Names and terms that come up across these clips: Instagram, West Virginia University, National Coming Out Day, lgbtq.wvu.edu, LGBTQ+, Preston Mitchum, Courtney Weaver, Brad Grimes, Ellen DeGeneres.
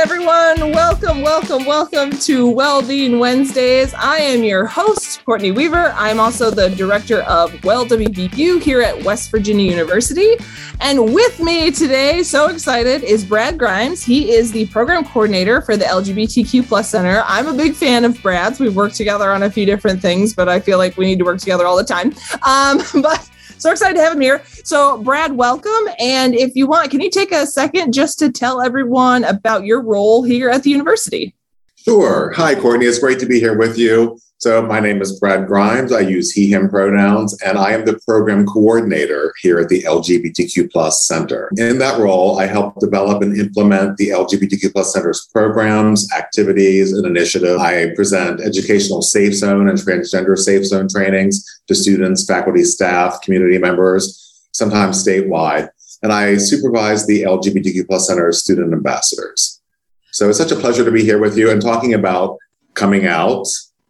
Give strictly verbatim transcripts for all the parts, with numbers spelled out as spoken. everyone. Welcome, welcome, welcome to Wellbeing Wednesdays. I am your host, Courtney Weaver. I'm also the director of Well W V U here at West Virginia University. And with me today, so excited, is Brad Grimes. He is the program coordinator for the L G B T Q plus Center. I'm a big fan of Brad's. We've worked together on a few different things, but I feel like we need to work together all the time. Um, but So excited to have him here. So Brad, welcome. And if you want, can you take a second just to tell everyone about your role here at the university? Sure. Hi, Courtney. It's great to be here with you. So my name is Brad Grimes. I use he, him pronouns, and I am the program coordinator here at the L G B T Q plus Center. In that role, I help develop and implement the L G B T Q plus Center's programs, activities, and initiatives. I present educational safe zone and transgender safe zone trainings to students, faculty, staff, community members, sometimes statewide. And I supervise the L G B T Q plus Center's student ambassadors. So it's such a pleasure to be here with you and talking about coming out,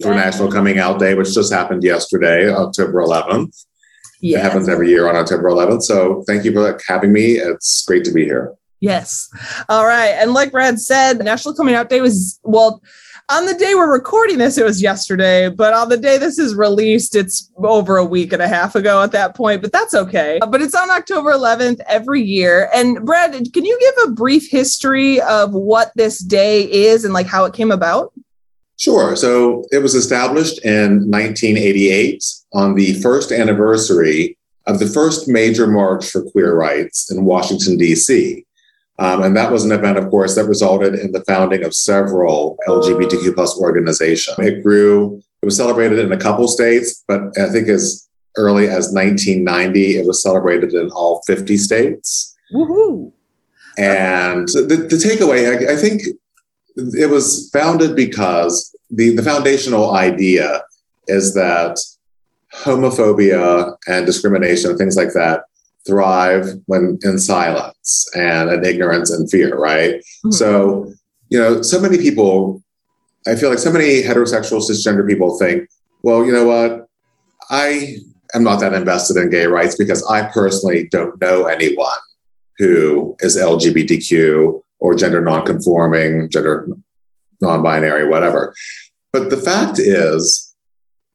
for National Coming Out Day, which just happened yesterday, October eleventh. Yes. It happens every year on October eleventh. So thank you for having me. It's great to be here. Yes. All right. And like Brad said, National Coming Out Day was, well, on the day we're recording this, it was yesterday, but on the day this is released, it's over a week and a half ago at that point, but that's okay. But it's on October eleventh every year. And Brad, can you give a brief history of what this day is and like how it came about? Sure. So it was established in nineteen eighty-eight on the first anniversary of the first major march for queer rights in Washington, D C. Um, and that was an event, of course, that resulted in the founding of several L G B T Q plus organizations. It grew, it was celebrated in a couple states, but I think as early as nineteen ninety, it was celebrated in all fifty states. Woohoo! And the, the takeaway, I, I think, it was founded because the, the foundational idea is that homophobia and discrimination and things like that thrive when in silence and in ignorance and fear, right? Mm-hmm. So, you know, so many people, I feel like so many heterosexual cisgender people think, well, you know what? I am not that invested in gay rights because I personally don't know anyone who is L G B T Q or gender non-conforming, gender non-binary, whatever. But the fact is,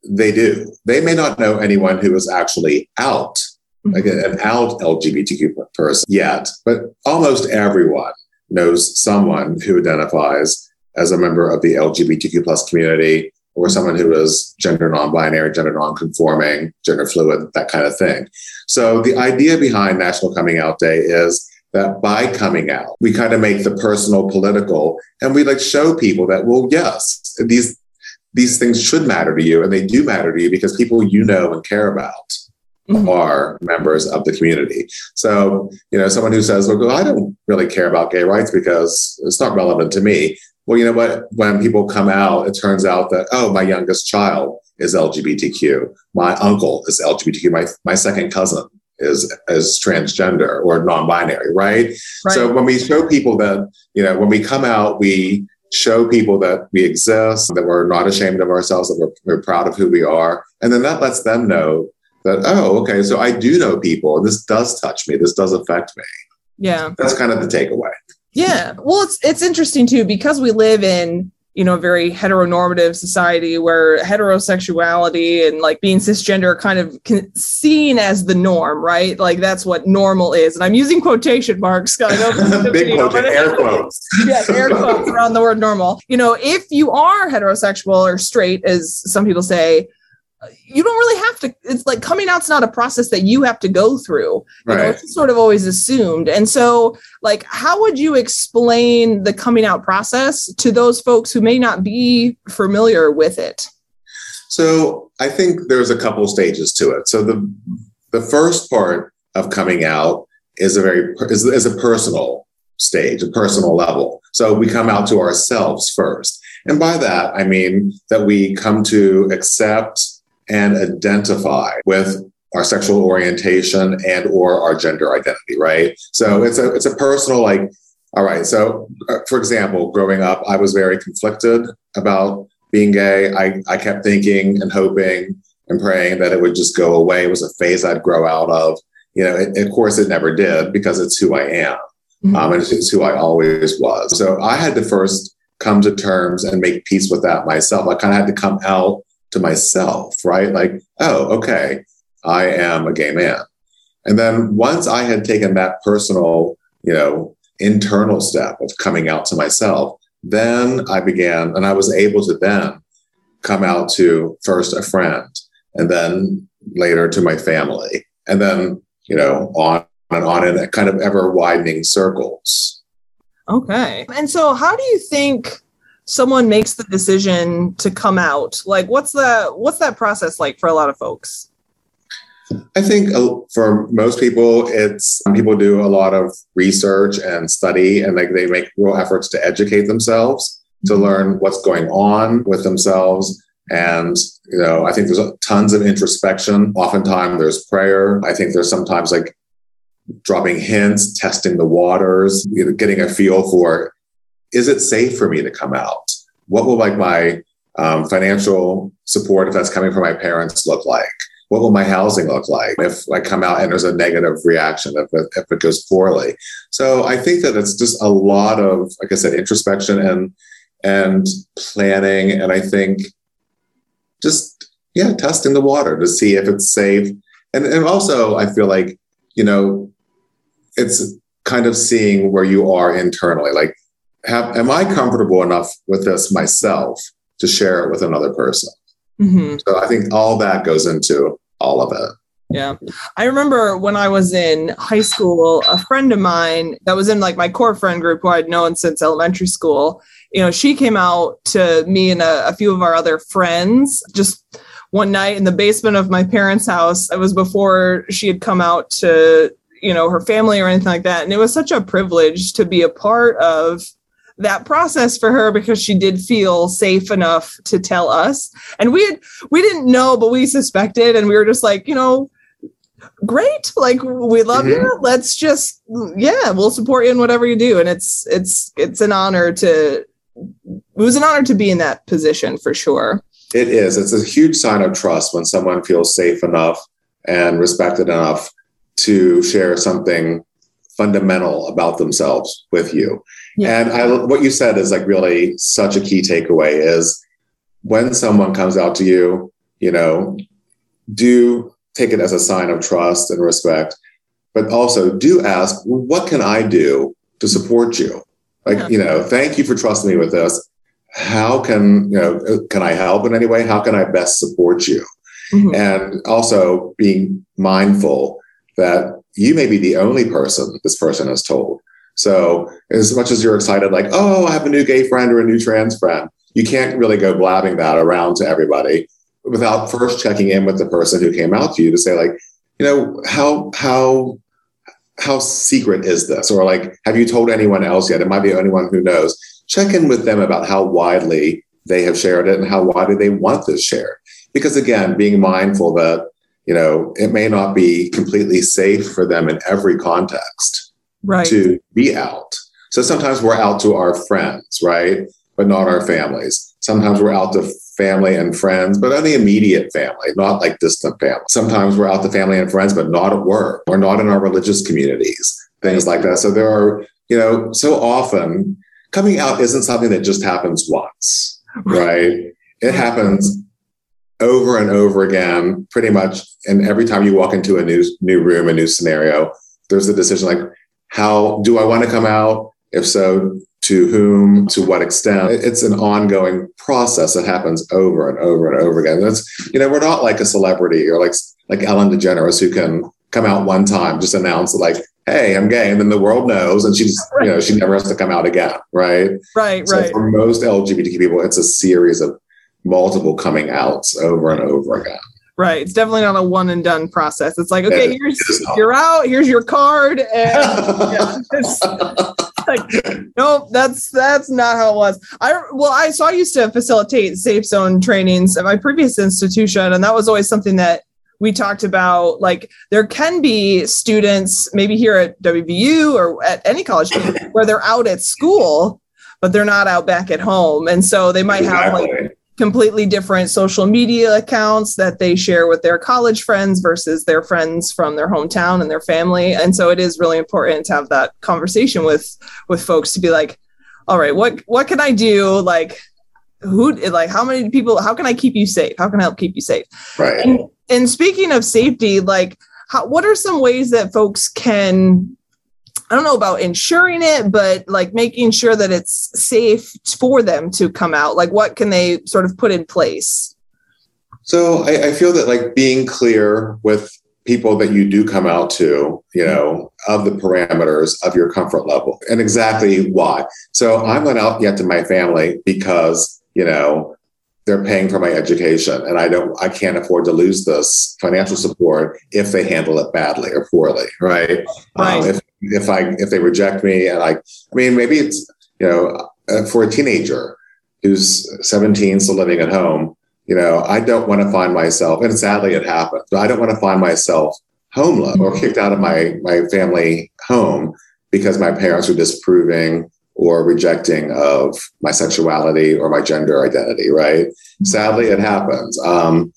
they do. They may not know anyone who is actually out, like an out L G B T Q person yet, but almost everyone knows someone who identifies as a member of the L G B T Q plus community or someone who is gender non-binary, gender non-conforming, gender fluid, that kind of thing. So the idea behind National Coming Out Day is that by coming out, we kind of make the personal political, and we like show people that, well, yes, these these things should matter to you, and they do matter to you because people you know and care about mm-hmm. are members of the community. So, you know, someone who says, well, I don't really care about gay rights because it's not relevant to me. Well, you know what? When people come out, it turns out that, oh, my youngest child is L G B T Q. My uncle is L G B T Q. My, my second cousin is as transgender or non-binary, right? right? So when we show people that, you know, when we come out, we show people that we exist, that we're not ashamed of ourselves, that we're, we're proud of who we are. And then that lets them know that, oh, okay, so I do know people. This does touch me. This does affect me. Yeah. That's kind of the takeaway. Yeah. Well, it's it's interesting too, because we live in, you know, a very heteronormative society where heterosexuality and like being cisgender are kind of con- seen as the norm, right? Like that's what normal is. And I'm using quotation marks. I know Big video, quotation, air quotes. Yeah, air quotes around the word normal. You know, if you are heterosexual or straight, as some people say, you don't really have to, it's like coming out's not a process that you have to go through. You right. know, it's sort of always assumed. And so like, how would you explain the coming out process to those folks who may not be familiar with it? So I think there's a couple stages to it. So the the first part of coming out is a very, is, is a personal stage, a personal level. So we come out to ourselves first. And by that, I mean that we come to accept and identify with our sexual orientation and or our gender identity, right? So it's a it's a personal, like, all right. So uh, for example, growing up, I was very conflicted about being gay. I, I kept thinking and hoping and praying that it would just go away. It was a phase I'd grow out of. You know, it, of course it never did because it's who I am. Mm-hmm. Um, and it's who I always was. So I had to first come to terms and make peace with that myself. I kind of had to come out to myself, right? Like, oh, okay, I am a gay man. And then once I had taken that personal, you know, internal step of coming out to myself, then I began, and I was able to then come out to first a friend, and then later to my family, and then, you know, on and on in kind of ever widening circles. Okay. And so how do you think someone makes the decision to come out? Like, what's the, what's that process like for a lot of folks? I think for most people, it's people do a lot of research and study, and like they make real efforts to educate themselves, to learn what's going on with themselves. And, you know, I think there's tons of introspection. Oftentimes there's prayer. I think there's sometimes like dropping hints, testing the waters, you know, getting a feel for, is it safe for me to come out? What will like my um, financial support, if that's coming from my parents, look like? What will my housing look like if I come out and there's a negative reaction, if it, if it goes poorly? So I think that it's just a lot of, like I said, introspection and and planning. And I think just, yeah, testing the water to see if it's safe. And and also I feel like, you know, it's kind of seeing where you are internally. Like, have, am I comfortable enough with this myself to share it with another person? Mm-hmm. So I think all that goes into all of it. Yeah. I remember when I was in high school, a friend of mine that was in like my core friend group who I'd known since elementary school, you know, she came out to me and a, a few of our other friends just one night in the basement of my parents' house. It was before she had come out to, you know, her family or anything like that. And it was such a privilege to be a part of that process for her, because she did feel safe enough to tell us. And we had, we didn't know, but we suspected, and we were just like, you know, great. Like, we love mm-hmm. you. Let's just, yeah, we'll support you in whatever you do. And it's, it's, it's an honor to, it was an honor to be in that position for sure. It is. It's a huge sign of trust when someone feels safe enough and respected enough to share something fundamental about themselves with you. Yeah. And I, what you said is like really such a key takeaway is when someone comes out to you, you know, do take it as a sign of trust and respect, but also do ask, what can I do to support you? Like, yeah. you know, thank you for trusting me with this. How can, you know, can I help in any way? How can I best support you? Mm-hmm. And also being mindful that you may be the only person this person has told. So as much as you're excited, like, oh, I have a new gay friend or a new trans friend, you can't really go blabbing that around to everybody without first checking in with the person who came out to you to say, like, you know, how how how secret is this? Or like, have you told anyone else yet? It might be anyone who knows. Check in with them about how widely they have shared it and how widely they want this shared. Because again, being mindful that, you know, it may not be completely safe for them in every context right. to be out. So sometimes we're out to our friends, right? But not our families. Sometimes we're out to family and friends, but only immediate family, not like distant family. Sometimes we're out to family and friends, but not at work or not in our religious communities, things like that. So there are, you know, so often coming out isn't something that just happens once, right? It happens over and over again, pretty much. And every time you walk into a new new room, a new scenario, there's a decision like, how do I want to come out? If so, to whom? To what extent? It's an ongoing process that happens over and over and over again. That's, you know, we're not like a celebrity or like like Ellen DeGeneres who can come out one time, just announce like, hey, I'm gay, and then the world knows, and she's right. you know, she never has to come out again, right? Right, so right. For most L G B T Q people, it's a series of multiple coming outs over and over again. Right. It's definitely not a one and done process. It's like, okay, it, here's you're out, here's your card. And yeah, it's like, nope, that's that's not how it was. I well, I so I used to facilitate safe zone trainings at my previous institution, and that was always something that we talked about. Like, there can be students maybe here at W V U or at any college where they're out at school, but they're not out back at home. And so they might have like completely different social media accounts that they share with their college friends versus their friends from their hometown and their family. And so it is really important to have that conversation with, with folks to be like, all right, what, what can I do? Like, who, like, how many people, how can I keep you safe? How can I help keep you safe? Right. And, and speaking of safety, like, how, what are some ways that folks can, I don't know about ensuring it, but like making sure that it's safe for them to come out? Like, what can they sort of put in place? So I, I feel that like being clear with people that you do come out to, you know, of the parameters of your comfort level and exactly why. So I'm not out yet to my family because, you know, they're paying for my education and I don't, I can't afford to lose this financial support if they handle it badly or poorly. Right. Right. Um, if, if I, if they reject me and I, I mean, maybe it's, you know, uh, for a teenager who's seventeen, still living at home, you know, I don't want to find myself, and sadly it happened, but I don't want to find myself homeless or kicked out of my, my family home because my parents are disapproving or rejecting of my sexuality or my gender identity. Right. Mm-hmm. Sadly it happens. Um,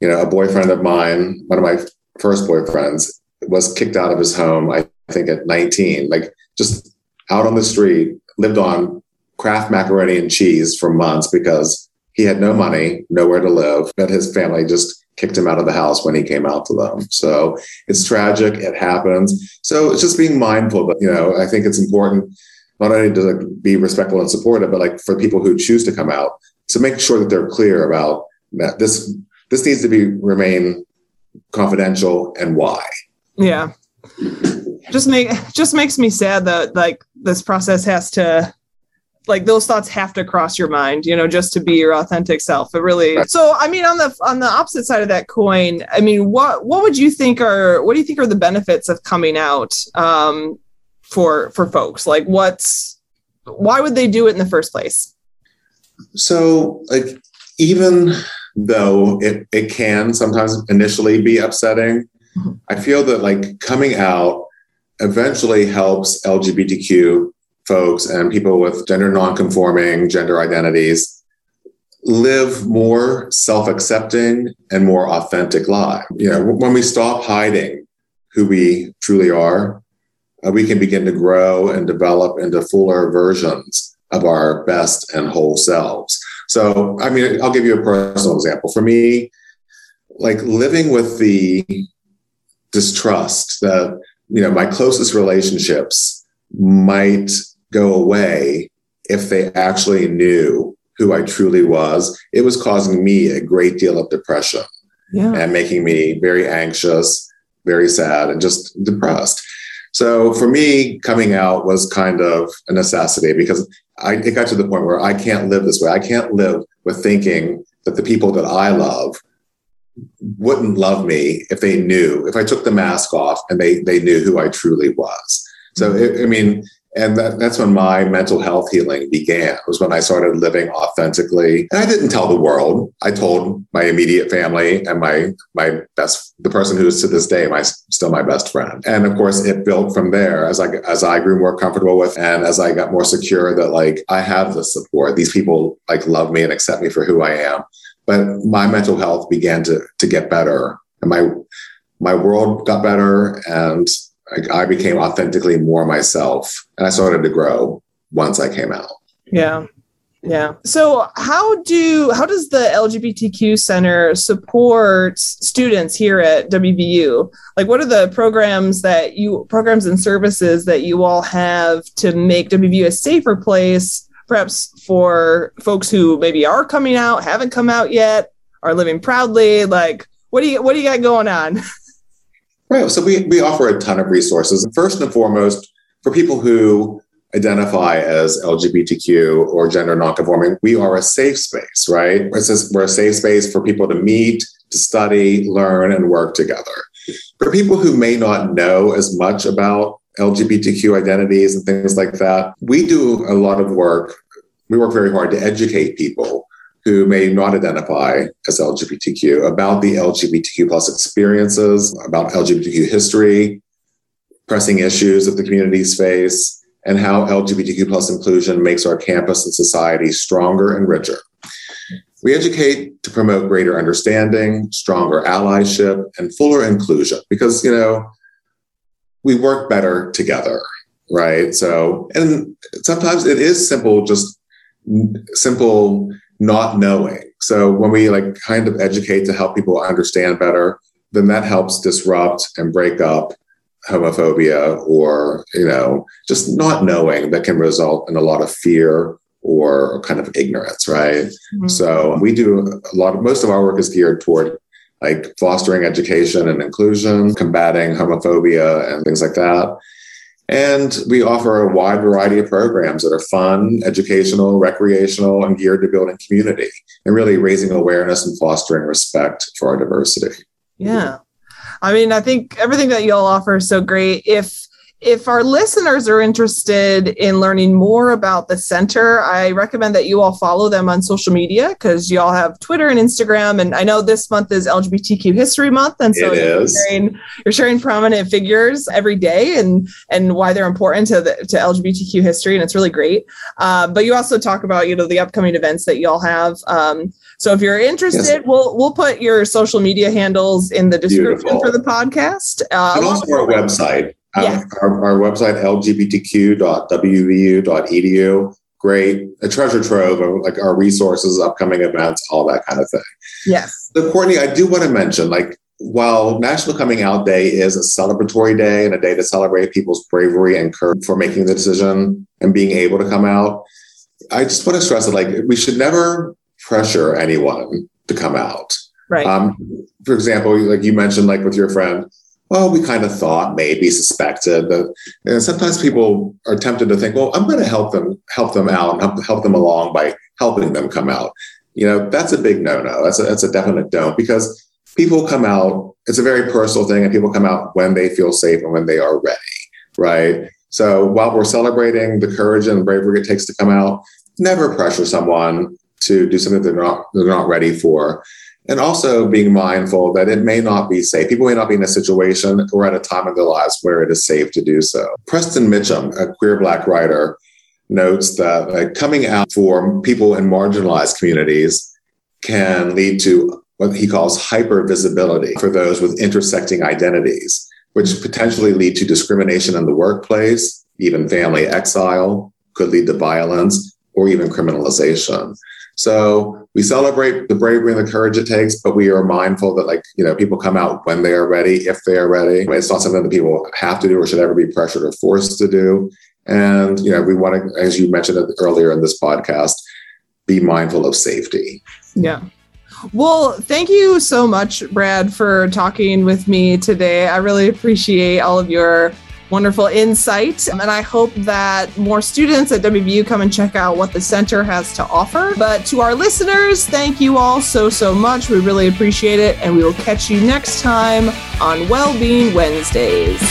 you know, a boyfriend of mine, one of my first boyfriends, was kicked out of his home, I think at nineteen, like just out on the street, lived on Kraft macaroni and cheese for months because he had no money, nowhere to live, but his family just kicked him out of the house when he came out to them. So it's tragic. It happens. So it's just being mindful. But, you know, I think it's important not only to like, be respectful and supportive, but like for people who choose to come out to make sure that they're clear about that this, this needs to be remain confidential and why. Yeah. Just make, just makes me sad that like this process has to, like those thoughts have to cross your mind, you know, just to be your authentic self. It really, so, I mean, on the, on the opposite side of that coin, I mean, what, what would you think are, what do you think are the benefits of coming out um, for, for folks? Like what's, why would they do it in the first place? So like, even though it, it can sometimes initially be upsetting, mm-hmm. I feel that like coming out eventually helps L G B T Q folks and people with gender nonconforming gender identities live more self-accepting and more authentic lives. You know, when we stop hiding who we truly are, uh, we can begin to grow and develop into fuller versions of our best and whole selves. So, I mean, I'll give you a personal example. For me, like living with the distrust that, you know, my closest relationships might go away if they actually knew who I truly was, it was causing me a great deal of depression yeah. and making me very anxious, very sad, and just depressed. So for me, coming out was kind of a necessity because I, it got to the point where I can't live this way. I can't live with thinking that the people that I love wouldn't love me if they knew, if I took the mask off and they they knew who I truly was. So, it, I mean, and that, that's when my mental health healing began, was when I started living authentically. And I didn't tell the world. I told my immediate family and my my best, the person who is to this day, my still my best friend. And of course, it built from there as I, as I grew more comfortable with and as I got more secure that like, I have this support. These people like love me and accept me for who I am. But my mental health began to to get better and my my world got better and I became authentically more myself and I started to grow once I came out. Yeah. Yeah. So how do, how does the L G B T Q Center support students here at W V U? Like what are the programs that you, programs and services that you all have to make W V U a safer place, perhaps for folks who maybe are coming out, haven't come out yet, are living proudly? Like, what do you, what do you got going on? Right. So we, we offer a ton of resources. First and foremost, for people who identify as L G B T Q or gender nonconforming, we are a safe space, right? It's just, we're a safe space for people to meet, to study, learn, and work together. For people who may not know as much about L G B T Q identities and things like that, we do a lot of work. We work very hard to educate people who may not identify as L G B T Q, about the L G B T Q plus experiences, about L G B T Q history, pressing issues that the communities face, and how L G B T Q plus inclusion makes our campus and society stronger and richer. We educate to promote greater understanding, stronger allyship, and fuller inclusion because, you know, we work better together, right? So, and sometimes it is simple, just simple not knowing. So when we like kind of educate to help people understand better, then that helps disrupt and break up homophobia or, you know, just not knowing that can result in a lot of fear or kind of ignorance, right? Mm-hmm. So we do a lot of, most of our work is geared toward like fostering education and inclusion, combating homophobia and things like that. And we offer a wide variety of programs that are fun, educational, recreational, and geared to building community and really raising awareness and fostering respect for our diversity. Yeah. I mean, I think everything that y'all offer is so great. If If our listeners are interested in learning more about the center, I recommend that you all follow them on social media because you all have Twitter and Instagram. And I know this month is L G B T Q History Month. And so you're sharing, you're sharing prominent figures every day and, and why they're important to the, to L G B T Q history. And it's really great. Uh, but you also talk about, you know, the upcoming events that you all have. Um, so if you're interested, yes. we'll we'll put your social media handles in the description Beautiful. For the podcast. Uh, and also our website. Yeah. Our, our website, L G B T Q dot W V U dot E D U. Great. A treasure trove of like our resources, upcoming events, all that kind of thing. Yes. So Courtney, I do want to mention, like, while National Coming Out Day is a celebratory day and a day to celebrate people's bravery and courage for making the decision and being able to come out, I just want to stress that, like, we should never pressure anyone to come out. Right. Um, for example, like you mentioned, like with your friend, well, we kind of thought, maybe suspected that, and sometimes people are tempted to think, well, I'm going to help them, help them out and help, help them along by helping them come out. You know, that's a big no-no. That's a, that's a definite don't, because people come out, it's a very personal thing, and people come out when they feel safe and when they are ready, right? So while we're celebrating the courage and bravery it takes to come out, never pressure someone to do something they're not, they're not ready for. And also being mindful that it may not be safe. People may not be in a situation or at a time in their lives where it is safe to do so. Preston Mitchum, a queer Black writer, notes that like, coming out for people in marginalized communities can lead to what he calls hypervisibility for those with intersecting identities, which potentially lead to discrimination in the workplace, even family exile, could lead to violence or even criminalization. So we celebrate the bravery and the courage it takes, but we are mindful that, like, you know, people come out when they are ready, if they are ready. I mean, it's not something that people have to do or should ever be pressured or forced to do. And, you know, we want to, as you mentioned earlier in this podcast, be mindful of safety. Yeah. Well, thank you so much, Brad, for talking with me today. I really appreciate all of your wonderful insight. And I hope that more students at W V U come and check out what the center has to offer. But to our listeners, thank you all so, so much. We really appreciate it. And we will catch you next time on Wellbeing Wednesdays.